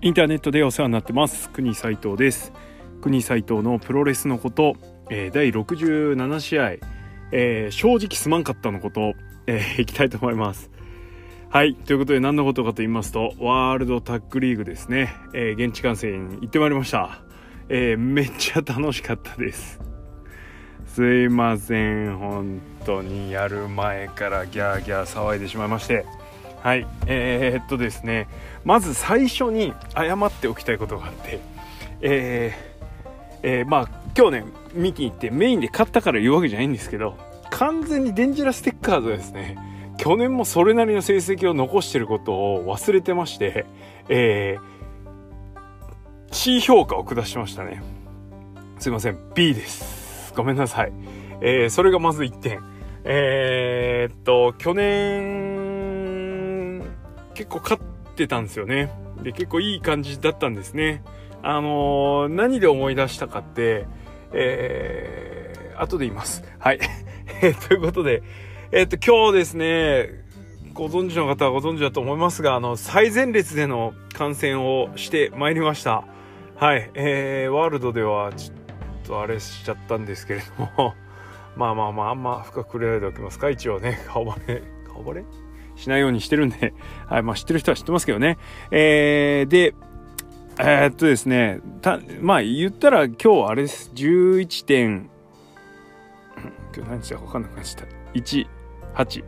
インターネットでお世話になってます国斉藤です。国斉藤のプロレスのこと、第67試合、正直すまんかったのこと、いきたいと思います。はい、ということで何のことかと言いますと、ワールドタッグリーグですね、現地観戦に行ってまいりました。めっちゃ楽しかったです。すいません、本当にやる前からギャーギャー騒いでしまいまして、はい、ですね、まず最初に謝っておきたいことがあって、今日ね見に行ってメインで買ったから言うわけじゃないんですけど、完全にデンジラステッカーズですね、去年もそれなりの成績を残してることを忘れてまして、C 評価を下しましたね。すいません、 B です、ごめんなさい。それがまず1点。去年結構勝ってたんですよね。で結構いい感じだったんですね。何で思い出したかって、後で言います。はいということで、今日ですね、ご存知の方はご存知だと思いますが、最前列での観戦をしてまいりました。はい、ワールドではちょっとあれしちゃったんですけれどもあんま深く触れられておきますか。一応ね、顔バレしないようにしてるんで、はい、知ってる人は知ってますけどね。でですね、言ったら今日あれです、11点今日何したか分かんなくなっちゃった18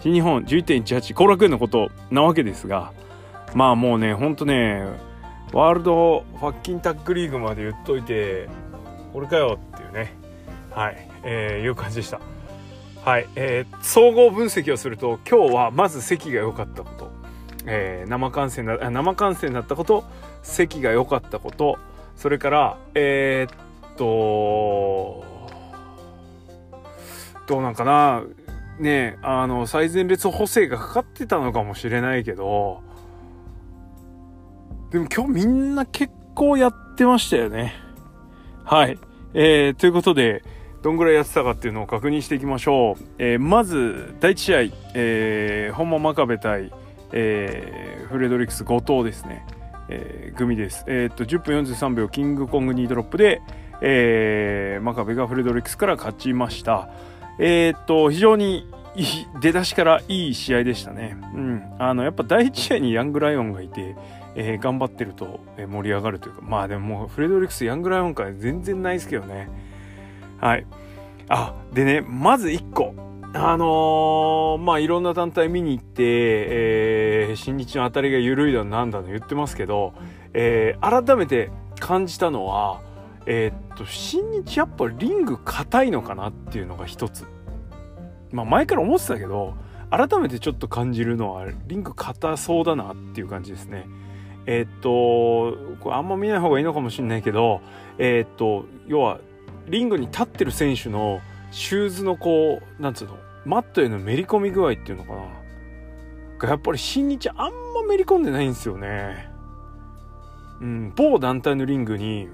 新日本 11.18 後楽園のことなわけですが、まあもうね、ほんとね、ワールドファッキンタッグリーグまで言っといてこれかよっていうね、はい、いう感じでした。はい、総合分析をすると、今日はまず席が良かったこと、生観戦だったこと、席が良かったこと、それからどうなんかなね、最前列補正がかかってたのかもしれないけど、でも今日みんな結構やってましたよね。はい、ということでどんぐらいやってたかっていうのを確認していきましょう。まず第1試合、本間真壁対、フレドリックス後藤ですね、組です。10分43秒キングコング2ドロップで、真壁がフレドリックスから勝ちました。非常に出だしからいい試合でしたね。うん、やっぱ第一試合にヤングライオンがいて、頑張ってると盛り上がるというか、まあでもフレドリックスヤングライオン界全然ないですけどね。はい。あ、でね、まず1個。いろんな団体見に行って、新日の当たりが緩いだなんだの言ってますけど、改めて感じたのは、新日やっぱリング硬いのかなっていうのが一つ、前から思ってたけど改めてちょっと感じるのはリング硬そうだなっていう感じですね。これあんま見ない方がいいのかもしれないけど、要はリングに立ってる選手のシューズのこうなんつうのマットへのめり込み具合っていうのかなが、やっぱり新日あんまめり込んでないんですよね。うん、某団体のリングに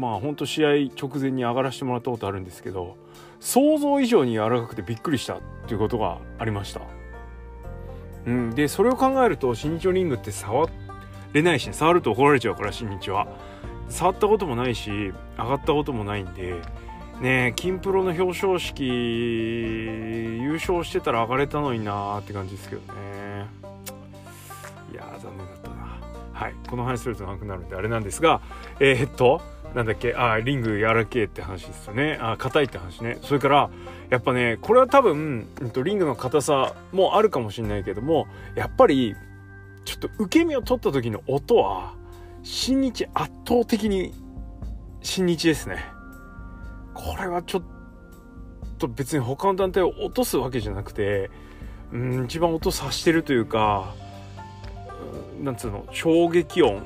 本当試合直前に上がらせてもらったことあるんですけど、想像以上に柔らかくてびっくりしたっていうことがありました。うん、でそれを考えると新日のリングって触れないし、ね、触ると怒られちゃうから新日は触ったこともないし上がったこともないんでね、金プロの表彰式優勝してたら上がれたのになーって感じですけどね。いやー残念だったな。はい、この話すると長くなるんであれなんですが、なんだっけ、リング柔らけえって話ですよね。硬いって話ね。それからやっぱね、これは多分、リングの硬さもあるかもしれないけども、やっぱりちょっと受け身を取った時の音は新日、圧倒的に新日ですね。これはちょっと別に他の団体を落とすわけじゃなくて、一番音さしてるというか、なんつうの衝撃音、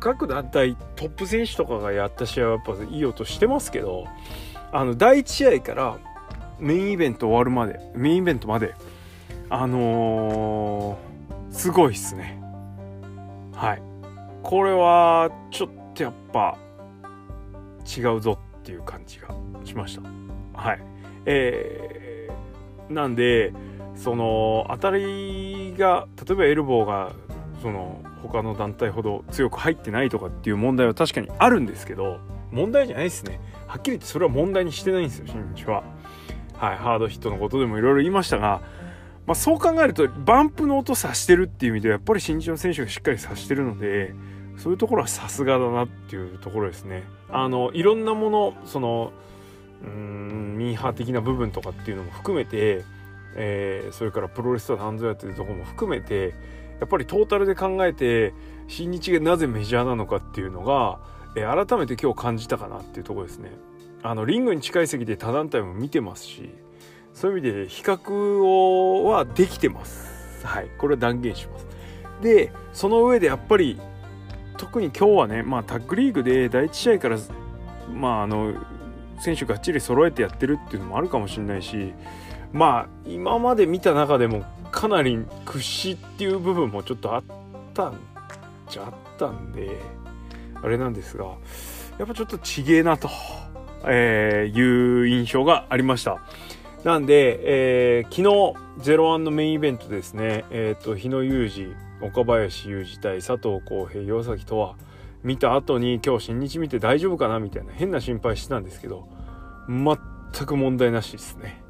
各団体トップ選手とかがやった試合はやっぱいい音してますけど、第1試合からメインイベント終わるまですごいっすね。はい、これはちょっとやっぱ違うぞっていう感じがしました。はい、なんでその当たりが、例えばエルボーがその他の団体ほど強く入ってないとかっていう問題は確かにあるんですけど、問題じゃないですね。はっきり言ってそれは問題にしてないんですよ、新日は。はい、ハードヒットのことでもいろいろ言いましたが、まあ、そう考えるとバンプの音さしてるっていう意味ではやっぱり新日の選手がしっかりさしてるので、そういうところはさすがだなっていうところですね。いろんなもの、そのミーハー的な部分とかっていうのも含めて、それからプロレスとハンズやってるところも含めて、やっぱりトータルで考えて新日がなぜメジャーなのかっていうのが、改めて今日感じたかなっていうところですね。リングに近い席で他団体も見てますし、そういう意味で比較はできてます。はい、これは断言します。でその上でやっぱり特に今日はね、まあ、タッグリーグで第1試合から、まあ、選手がっちり揃えてやってるっていうのもあるかもしれないし、まあ今まで見た中でもかなり屈指っていう部分もちょっとあったんであれなんですが、やっぱちょっとちげえなと、いう印象がありました。なんで、昨日01のメインイベントですね、日野裕次、岡林裕二対佐藤浩平、岩崎とは見た後に今日新日見て大丈夫かなみたいな変な心配してたんですけど、全く問題なしですね。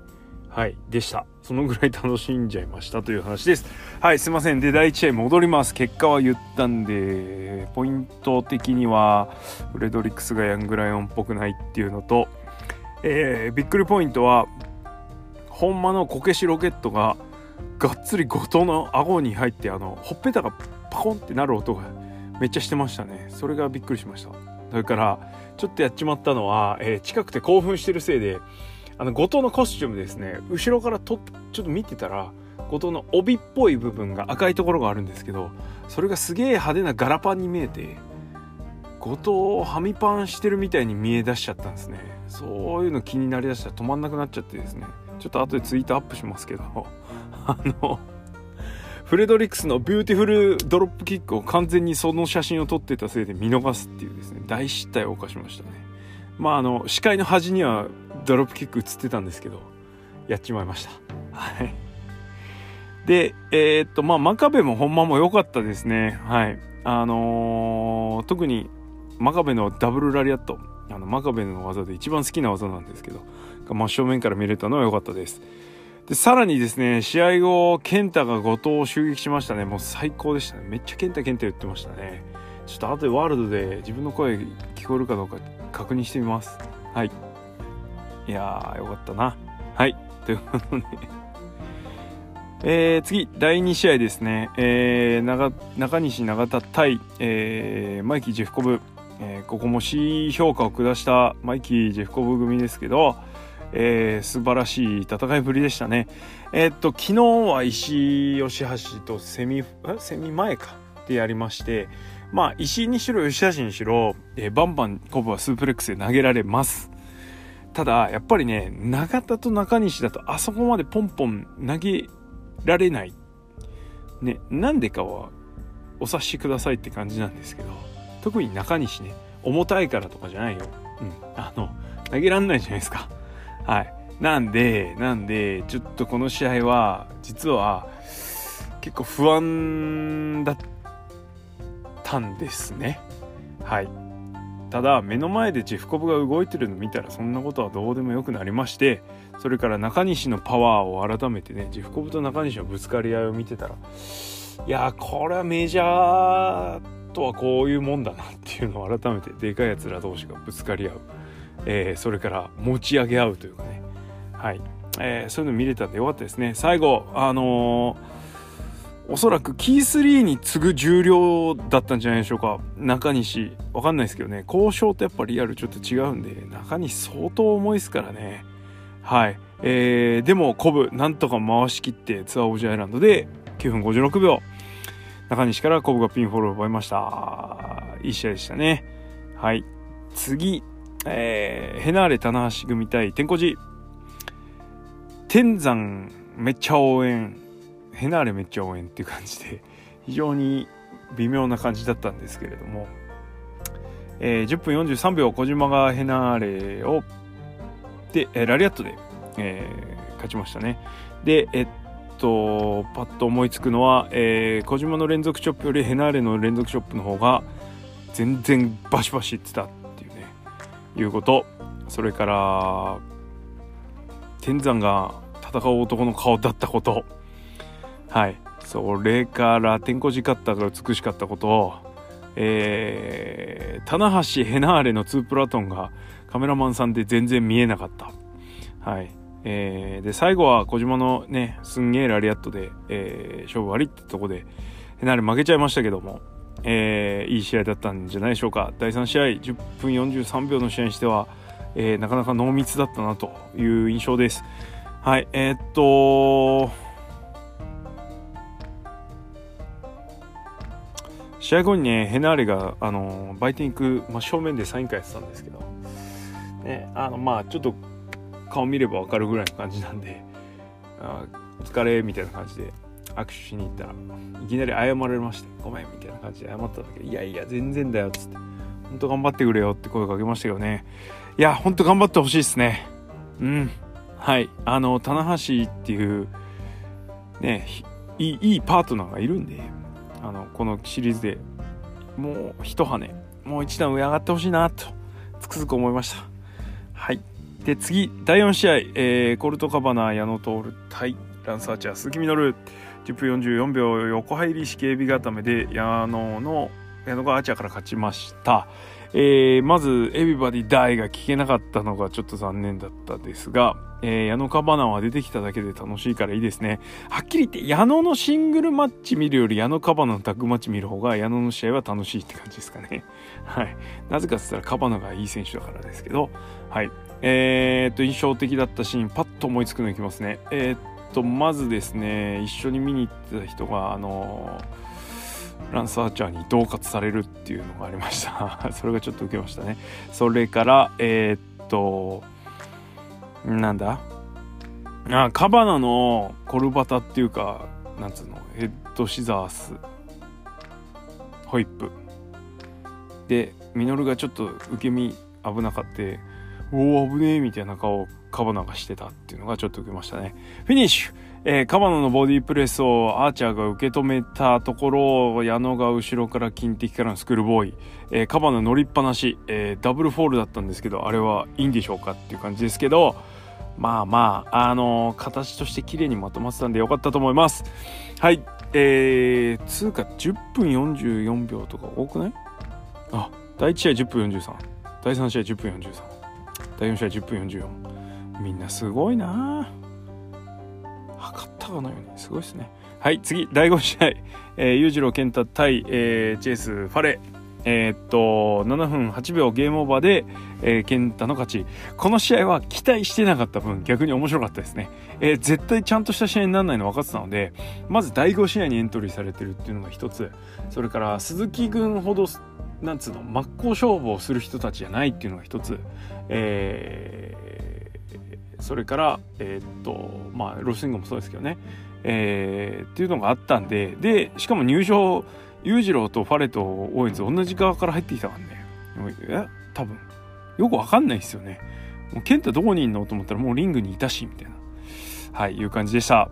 はい、でした。そのぐらい楽しんじゃいましたという話です。はい、すいません。で、第1試合戻ります。結果は言ったんで、ポイント的にはフレドリックスがヤングライオンっぽくないっていうのと、びっくりポイントはほんまのこけしロケットががっつり後藤の顎に入って、ほっぺたがパコンってなる音がめっちゃしてましたね。それがびっくりしました。それからちょっとやっちまったのは、近くて興奮してるせいで後藤のコスチュームですね、後ろからちょっと見てたら後藤の帯っぽい部分が赤いところがあるんですけど、それがすげえ派手なガラパンに見えて後藤をはみパンしてるみたいに見え出しちゃったんですね。そういうの気になりだしたら止まんなくなっちゃってですね、ちょっと後でツイートアップしますけどフレドリックスのビューティフルドロップキックを完全にその写真を撮ってたせいで見逃すっていうですね、大失態を犯しましたね。まあ視界の端にはドロップキック映ってたんですけど、やっちまいました。はい。で、まあ真壁も本間も良かったですね。はい。特に真壁のダブルラリアット、真壁の技で一番好きな技なんですけど、真正面から見れたのは良かったです。でさらにですね、試合後健太が後藤を襲撃しましたね。もう最高でしたね。めっちゃ健太言ってましたね。ちょっと後でワールドで自分の声聞こえるかどうか確認してみます。はい、いやーよかったな。はい、ということで次第2試合ですね、中西永田対、マイキー・ジェフコブ、ここも C 評価を下したマイキー・ジェフコブ組ですけど、素晴らしい戦いぶりでしたね。昨日は石井吉橋とセミ前でやりまして、まあ石井にしろ吉橋にしろ、バンバンコブはスープレックスで投げられます。ただやっぱりね、永田と中西だとあそこまでポンポン投げられないね、なんでかはお察しくださいって感じなんですけど、特に中西ね、重たいからとかじゃないよ、投げらんないじゃないですか。はい、なんでちょっとこの試合は実は結構不安だったんですね。はい、ただ目の前でジェフコブが動いてるの見たらそんなことはどうでもよくなりまして、それから中西のパワーを改めてね、ジェフコブと中西のぶつかり合いを見てたら、いやこれはメジャーとはこういうもんだなっていうのを改めて、でかいやつら同士がぶつかり合う、それから持ち上げ合うというかね、はい、そういうの見れたんでよかったですね。最後おそらくキー3に次ぐ重量だったんじゃないでしょうか、中西。わかんないですけどね、交渉とやっぱリアルちょっと違うんで、中西相当重いですからね。はい、でもコブなんとか回し切ってツアーオブジャイランドで9分56秒、中西からコブがピンフォールを奪いました。いい試合でしたね。はい、次ヘナーレ棚橋組対天候寺、天山めっちゃ応援、ヘナーレめっちゃ応援っていう感じで非常に微妙な感じだったんですけれども、10分43秒小島がヘナーレをでラリアットで、勝ちましたね。でパッと思いつくのは、小島の連続チョップよりヘナーレの連続チョップの方が全然バシバシいってたっていうね、いうこと。それから天山が戦う男の顔だったこと、はい、それから天候寺勝ったが美しかったこと、棚橋ヘナーレの2プラトンがカメラマンさんで全然見えなかった、はい、で最後は小島のねすんげえラリアットで、勝負割りってとこでヘナーレ負けちゃいましたけども、いい試合だったんじゃないでしょうか。第3試合10分43秒の試合にしては、なかなか濃密だったなという印象です。はい、試合後にねヘナーレが売店行く真正面でサイン会やってたんですけどね、ちょっと顔見れば分かるぐらいの感じなんで、お疲れみたいな感じで握手しに行ったらいきなり謝られまして、ごめんみたいな感じで謝ったんだけど、いやいや全然だよっつって、本当頑張ってくれよって声かけましたけどね、いや本当頑張ってほしいですね。うん、はい、棚橋っていうねいいパートナーがいるんで、このシリーズでもう一羽、もう一段上上がってほしいなとつくづく思いました。はい、で次第4試合、コルトカバナー矢野徹対ランサーチャー鈴木みのる、10分44秒横入り死刑日固めで矢野がアーチャーから勝ちました。まずエビバディダイが聞けなかったのがちょっと残念だったですが、矢野カバナは出てきただけで楽しいからいいですね。はっきり言って矢野のシングルマッチ見るより矢野カバナのタッグマッチ見る方が矢野の試合は楽しいって感じですかね。はい、なぜかっつったらカバナがいい選手だからですけど、はい、印象的だったシーンパッと思いつくのいきますね。まずですね、一緒に見に行ってた人がランスアーチャーに恫喝されるっていうのがありましたそれがちょっと受けましたね。それからカバナのコルバタっていうかヘッドシザースホイップでミノルがちょっと受け身危なかった、おー危ねえみたいな顔をカバナがしてたっていうのがちょっと受けましたね。フィニッシュ、カバナのボディープレスをアーチャーが受け止めたところを矢野が後ろから金的からのスクールボーイ、カバナ乗りっぱなし、ダブルフォールだったんですけど、あれはいいんでしょうかっていう感じですけど、形として綺麗にまとまってたんでよかったと思います。はい、通過10分44秒とか多くない？あ、第1試合10分43、第3試合10分43、第4試合10分44、みんなすごいなぁ、測ったかのようにすごいですね。はい、次第5試合、裕次郎健太対、チェイスファレ、7分8秒ゲームオーバーで、健太の勝ち。この試合は期待してなかった分逆に面白かったですね。絶対ちゃんとした試合にならないの分かってたので、まず第5試合にエントリーされてるっていうのが一つ、それから鈴木軍ほど真っ向勝負をする人たちじゃないっていうのが一つ、それから、ロスイングもそうですけどね、っていうのがあったんで、でしかも入場裕次郎とファレとオーエンズ同じ側から入ってきたからね、多分よく分かんないですよね。もう健太どこにいんのと思ったらもうリングにいたしみたいな、はい、いう感じでした。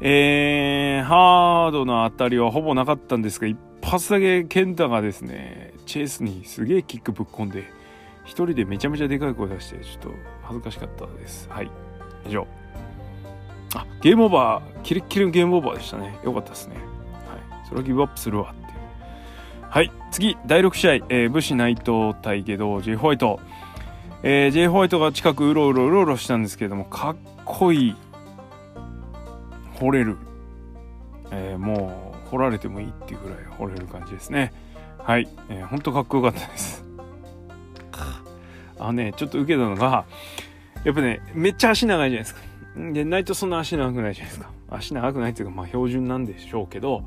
ハードな当たりはほぼなかったんですが、一発だけ健太がですねチェイスにすげえキックぶっ込んで一人でめちゃめちゃでかい声出してちょっと恥ずかしかったです。はい、以上。あ、ゲームオーバー、キレッキレのゲームオーバーでしたね。よかったですね。はい、それはギブアップするわっていう。はい、次第6試合、武士内藤対ゲド Jay ホワイト、Jay ホワイトが近くうろうろしたんですけれども、かっこいい、掘れる、もう掘られてもいいっていうぐらい掘れる感じですね。はい、本当かっこよかったです。ちょっと受けたのがやっぱね、めっちゃ足長いじゃないですか。でナイトそんな足長くないじゃないですか。足長くないっていうか、標準なんでしょうけど、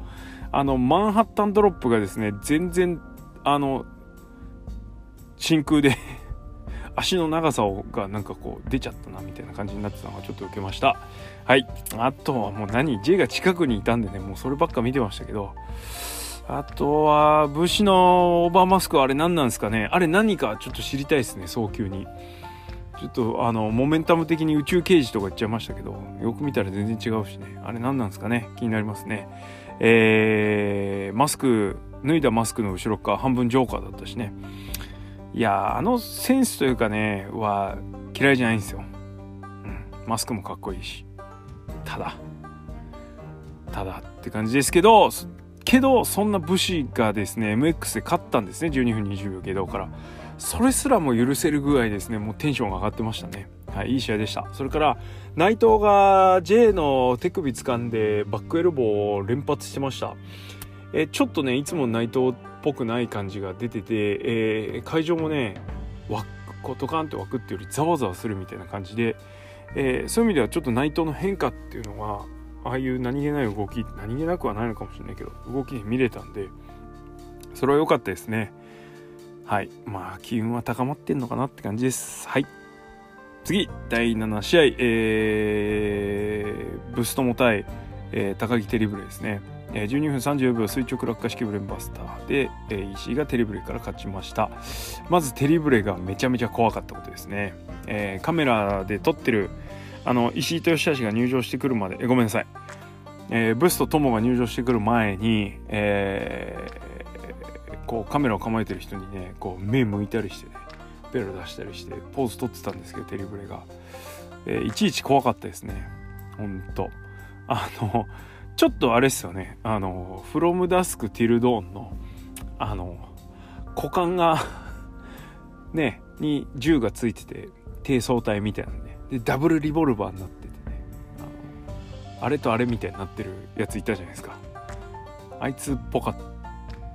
マンハッタンドロップがですね全然真空で足の長さが出ちゃったなみたいな感じになってたのがちょっと受けました。はい、あとはもうJ が近くにいたんでね、もうそればっか見てましたけど、あとは武士のオーバーマスクはあれ何なんですかね。あれ何かちょっと知りたいですね。早急にちょっちょっとモメンタム的に宇宙刑事とか言っちゃいましたけど、よく見たら全然違うしね、あれ何なんですかね、気になりますね。マスク脱いだマスクの後ろ側半分ジョーカーだったしね。いや、あのセンスというかねは嫌いじゃないんですよ、うん、マスクもかっこいいし、ただって感じですけどそんな武士がですね MX で勝ったんですね、12分20秒下道から。それすらも許せるぐらいですね、もうテンションが上がってましたね。はい、いい試合でした。それから内藤が J の手首掴んでバックエルボーを連発してました。ちょっとねいつも内藤っぽくない感じが出てて、会場もねワッコトカンと湧くっていうよりザワザワするみたいな感じで、そういう意味ではちょっと内藤の変化っていうのがああいう何気ない動き、何気なくはないのかもしれないけど動きに見れたんで、それは良かったですね。はい、まあ機運は高まってんのかなって感じです。はい、次第7試合、ブストモ対、高木テリブレですね。12分30秒垂直落下式ブレンバスターで、石井がテリブレから勝ちました。まずテリブレがめちゃめちゃ怖かったことですね。カメラで撮ってる石井と吉橋が入場してくるまで、ごめんなさい、ブスとトモが入場してくる前に、こうカメラを構えてる人にねこう目向いたりしてねベロ出したりしてポーズ撮ってたんですけど、テリブレが、いちいち怖かったですね。ほんとちょっとあれですよね、フロムダスクティルドーンの股間がねに銃がついてて低相対みたいなね、でダブルリボルバーになっててね、あれとあれみたいになってるやついたじゃないですか。あいつっぽかっ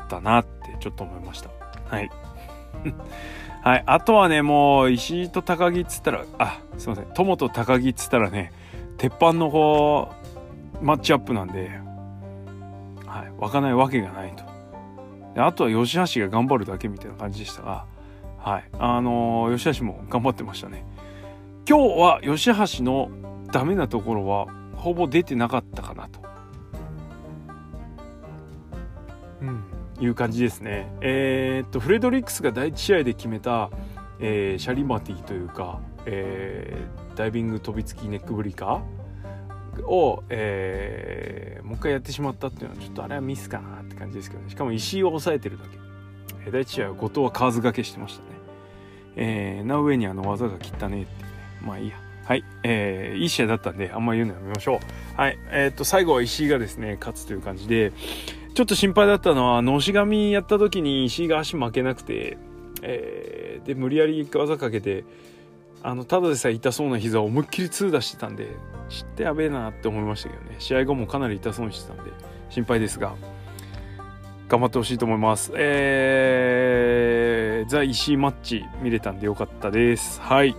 たなってちょっと思いました。はいはい、あとはねもう石井と高木っつったら、あ、すいません、友と高木っつったらね鉄板のこうマッチアップなんで、はい、湧かないわけがないと。であとは吉橋が頑張るだけみたいな感じでしたが、はい、吉橋も頑張ってましたね。今日は吉橋のダメなところはほぼ出てなかったかなと、うん、いう感じですね。フレドリックスが第1試合で決めた、シャリマティというか、ダイビング飛びつきネックブリーカーを、もう一回やってしまったっていうのはちょっとあれはミスかなって感じですけどね。しかも石井を抑えてるだけ。第1試合は後藤はカーズ掛けしてましたね。な上に技が切ったねっていうね。まあいいや。はい、いい試合だったんであんま言うのやめましょう。はい、最後は石井がですね勝つという感じで、ちょっと心配だったのはのし紙やった時に石井が足負けなくて、で無理やり技かけてただでさえ痛そうな膝を思いっきり痛打してたんで、知ってやべえなって思いましたけどね。試合後もかなり痛そうにしてたんで心配ですが頑張ってほしいと思います。ザ・石井マッチ見れたんでよかったです。はい、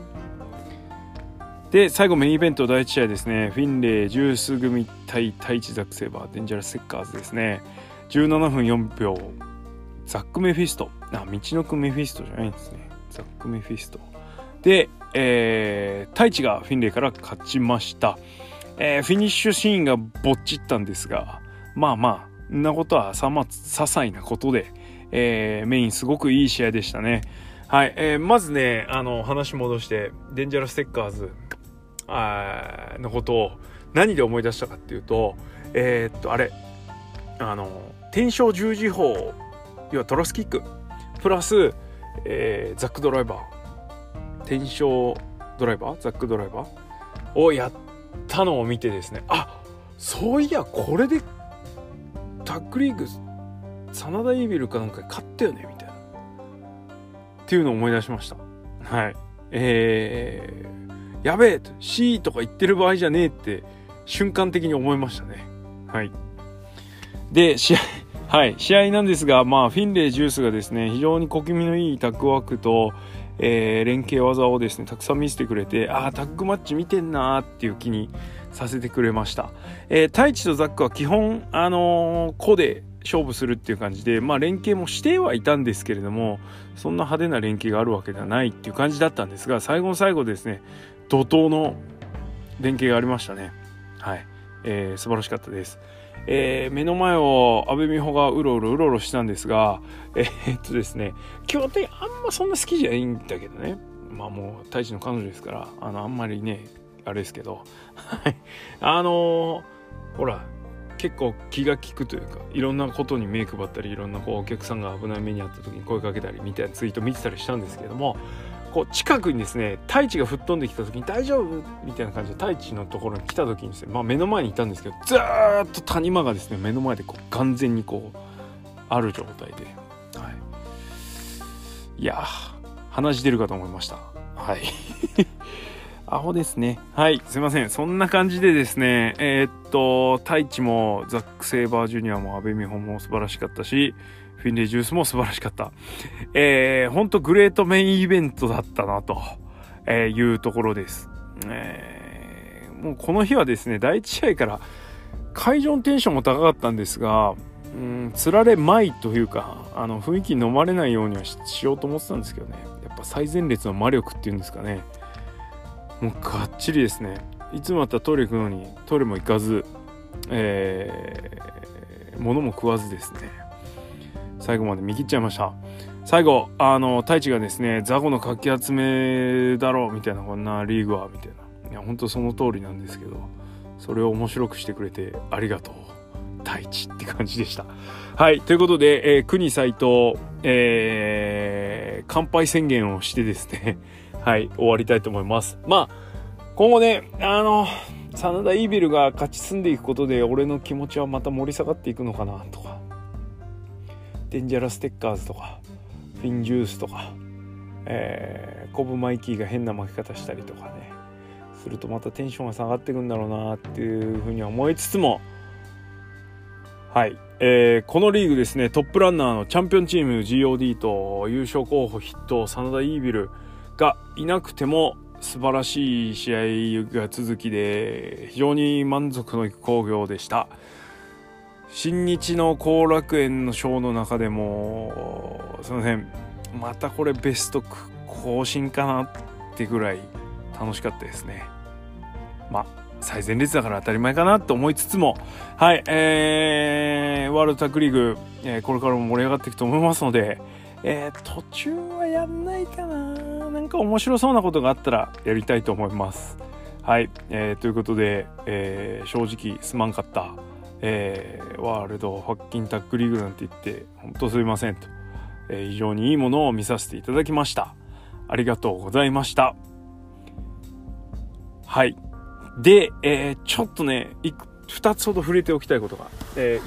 で最後メインイベント第1試合ですね。フィンレイジュース組対タイチザックセイバーデンジャラスセッカーズですね。17分4秒ザックメフィスト、道のくメフィストじゃないんですね、ザックメフィストで、タイチがフィンレイから勝ちました。フィニッシュシーンがぼっちったんですが、まあんなことは些細なことで、メインすごくいい試合でしたね。はい、まずね話戻してデンジャラスセッカーズのことを何で思い出したかっていうと、天正十字砲、要はトラスキックプラス、ザックドライバー、天正ドライバー、ザックドライバーをやったのを見てですね、あ、そういやこれでタッグリーグ真田イービルかなんか勝ったよねみたいなっていうのを思い出しました。はい、やべえと C とか言ってる場合じゃねえって瞬間的に思いましたね。はい。で試合なんですが、まあフィンレイジュースがですね非常に小気味のいいタッグワークと、連携技をですねたくさん見せてくれて、タッグマッチ見てんなーっていう気にさせてくれました。タイチとザックは基本個で勝負するっていう感じで、まあ連携もしてはいたんですけれどもそんな派手な連携があるわけではないっていう感じだったんですが、最後の最後ですね怒涛の連携がありましたね。はい、素晴らしかったです。目の前を阿部美穂がうろうろしたんですが、ですね、競艇あんまそんな好きじゃないんだけどね、まあもう大使の彼女ですから、あんまりねあれですけどほら結構気が利くというか、いろんなことに目配ったり、いろんなこうお客さんが危ない目にあった時に声かけたりみたいなツイート見てたりしたんですけれども、こう近くにですね太一が吹っ飛んできた時に大丈夫みたいな感じで太一のところに来た時にですね、まあ目の前にいたんですけど、ずーっと谷間がですね目の前でこう完全にこうある状態で、はい、いや鼻血出るかと思いました。はいアホですね。はい、すいません。そんな感じでですね、タイチもザック・セイバージュニアも阿部美穂も素晴らしかったし、フィンレイ・ジュースも素晴らしかった。ほんとグレートメインイベントだったなというところです。もうこの日はですね、第一試合から会場のテンションも高かったんですが、つられまいというか、雰囲気に飲まれないようには しようと思ってたんですけどね、やっぱ最前列の魔力っていうんですかね。もうがっちりですね、いつもあったらトイレ行くのにトイレも行かず、物も食わずですね、最後まで見切っちゃいました。最後太一がですね、ザコのかき集めだろうみたいな、こんなリーグはみたいな、いや本当その通りなんですけど、それを面白くしてくれてありがとう太一って感じでした。はい、ということで、国斉藤、乾杯宣言をしてですねはい、終わりたいと思います。まあ、今後ね、真田イービルが勝ち進んでいくことで、俺の気持ちはまた盛り下がっていくのかなとか、デンジャラステッカーズとか、フィンジュースとか、コブマイキーが変な負け方したりとかね、するとまたテンションが下がっていくんだろうなっていうふうには思いつつも、はい、このリーグですね、トップランナーのチャンピオンチーム GOD と優勝候補筆頭真田イービルがいなくても素晴らしい試合が続きで、非常に満足のいく興行でした。新日の後楽園のショーの中でもすいません、またこれベスト更新かなってぐらい楽しかったですね。まあ最前列だから当たり前かなと思いつつも、はい、ワールドタッグリーグ、これからも盛り上がっていくと思いますので、途中はやんないかな、なんか面白そうなことがあったらやりたいと思います。はい、ということで、正直すまんかった、ワールドファッキンタッグリーグなんて言って本当すいませんと、非常にいいものを見させていただきました。ありがとうございました。はい、で、ちょっとね2つほど触れておきたいことが、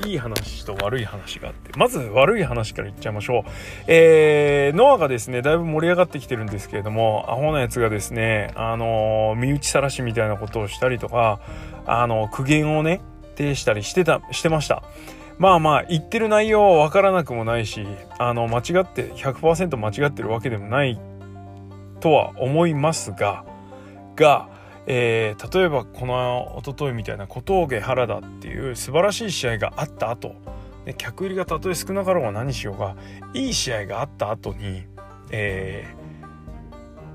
いい話と悪い話があって、まず悪い話からいっちゃいましょう。ノアがですねだいぶ盛り上がってきてるんですけれども、アホなやつがですね、身内さらしみたいなことをしたりとか、苦言をね呈したりしてました。まあまあ言ってる内容は分からなくもないし、間違って 100% 間違ってるわけでもないとは思いますが例えばこの一昨日みたいな小峠原田っていう素晴らしい試合があった後、ね、客入りがたとえ少なかろうが何しようがいい試合があった後に、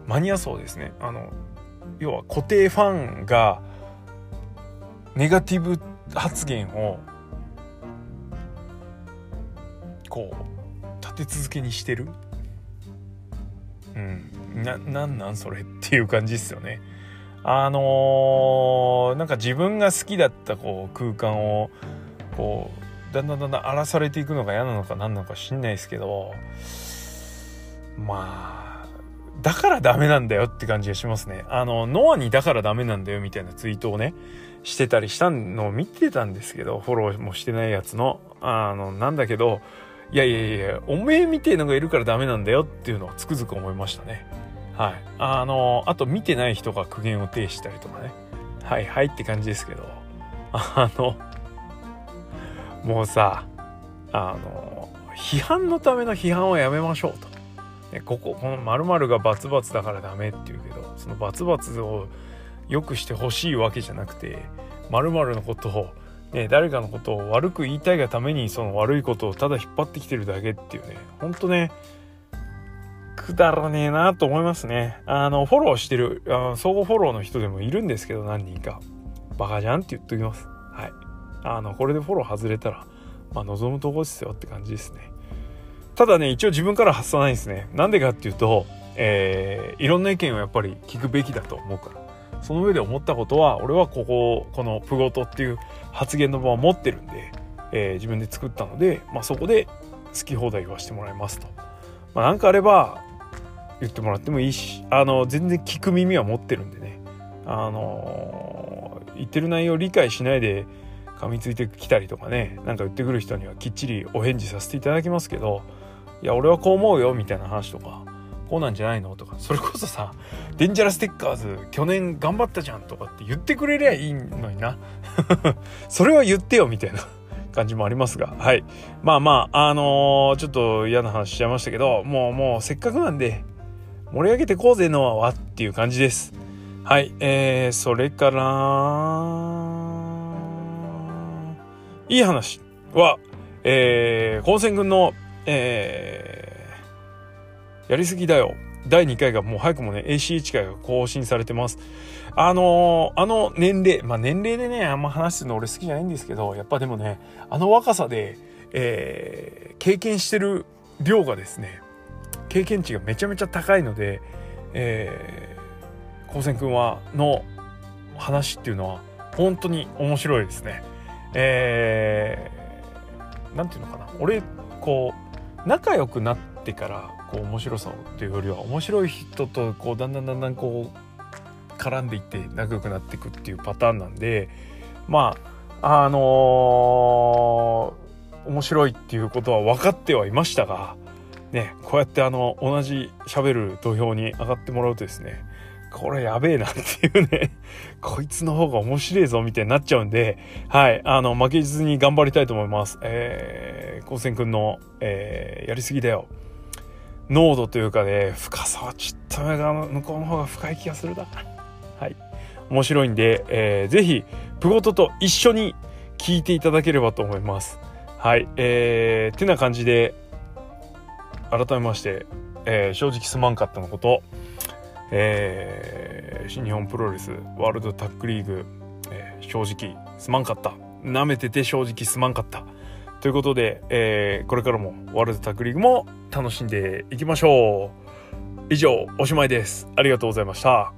マニア層ですね、要は固定ファンがネガティブ発言をこう立て続けにしてる、なんそれっていう感じですよね。なんか自分が好きだったこう空間をこうだんだん荒らされていくのが嫌なのか何なのか知んないですけど、まあだからダメなんだよって感じがしますね。ノアにだからダメなんだよみたいなツイートをねしてたりしたのを見てたんですけど、フォローもしてないやつのなんだけど、いやおめえみてえのがいるからダメなんだよっていうのをつくづく思いましたね。はい、あと見てない人が苦言を呈したりとかね、はいはいって感じですけど、もうさ、批判のための批判はやめましょうと、ね、この〇〇がバツバツだからダメっていうけど、そのバツバツを良くしてほしいわけじゃなくて、〇〇のことを、ね、誰かのことを悪く言いたいがためにその悪いことをただ引っ張ってきてるだけっていうね、ほんとねくだらねえなと思いますね。フォローしてる相互フォローの人でもいるんですけど、何人かバカじゃんって言っときます。はい、これでフォロー外れたら、まあ、望むとこですよって感じですね。ただね一応自分から発さないですね。なんでかっていうと、いろんな意見をやっぱり聞くべきだと思うから、その上で思ったことは、俺はこのプゴトっていう発言の場を持ってるんで、自分で作ったので、そこで好き放題言わせてもらいますと、なんかあれば言ってもらってもいいし、全然聞く耳は持ってるんでね、言ってる内容を理解しないで噛みついてきたりとかね、なんか言ってくる人にはきっちりお返事させていただきますけど、いや俺はこう思うよみたいな話とか、こうなんじゃないのとか、それこそさ、デンジャラステッカーズ去年頑張ったじゃんとかって言ってくれりゃいいのになそれは言ってよみたいな感じもありますが、はい、ちょっと嫌な話しちゃいましたけど、もうせっかくなんで盛り上げてこうぜのはっていう感じです。はい、それからいい話は、高専軍の、やりすぎだよ第2回がもう早くもね ACH 回が更新されてます。あの年齢、年齢でねあんま話すの俺好きじゃないんですけど、やっぱでもねあの若さで、経験してる量がですね、経験値がめちゃめちゃ高いので、高専くんはの話っていうのは本当に面白いですね。なんていうのかな、俺こう仲良くなってからこう面白さというよりは、面白い人とこうだんだんこう絡んでいって仲良くなっていくっていうパターンなんで、面白いっていうことは分かってはいましたがね、こうやって同じ喋る土俵に上がってもらうとですね、これやべえなっていうねこいつの方が面白いぞみたいになっちゃうんで、はい、負けずに頑張りたいと思います。高専くんの、やりすぎだよ濃度というかね、深さはちょっと向こうの方が深い気がするな。はい、面白いんで、ぜひプゴトと一緒に聞いていただければと思います。はい、ってな感じで改めまして、正直すまんかったのこと、新日本プロレスワールドタッグリーグ、正直すまんかった、なめてて正直すまんかったということで、これからもワールドタッグリーグも楽しんでいきましょう。以上おしまいです。ありがとうございました。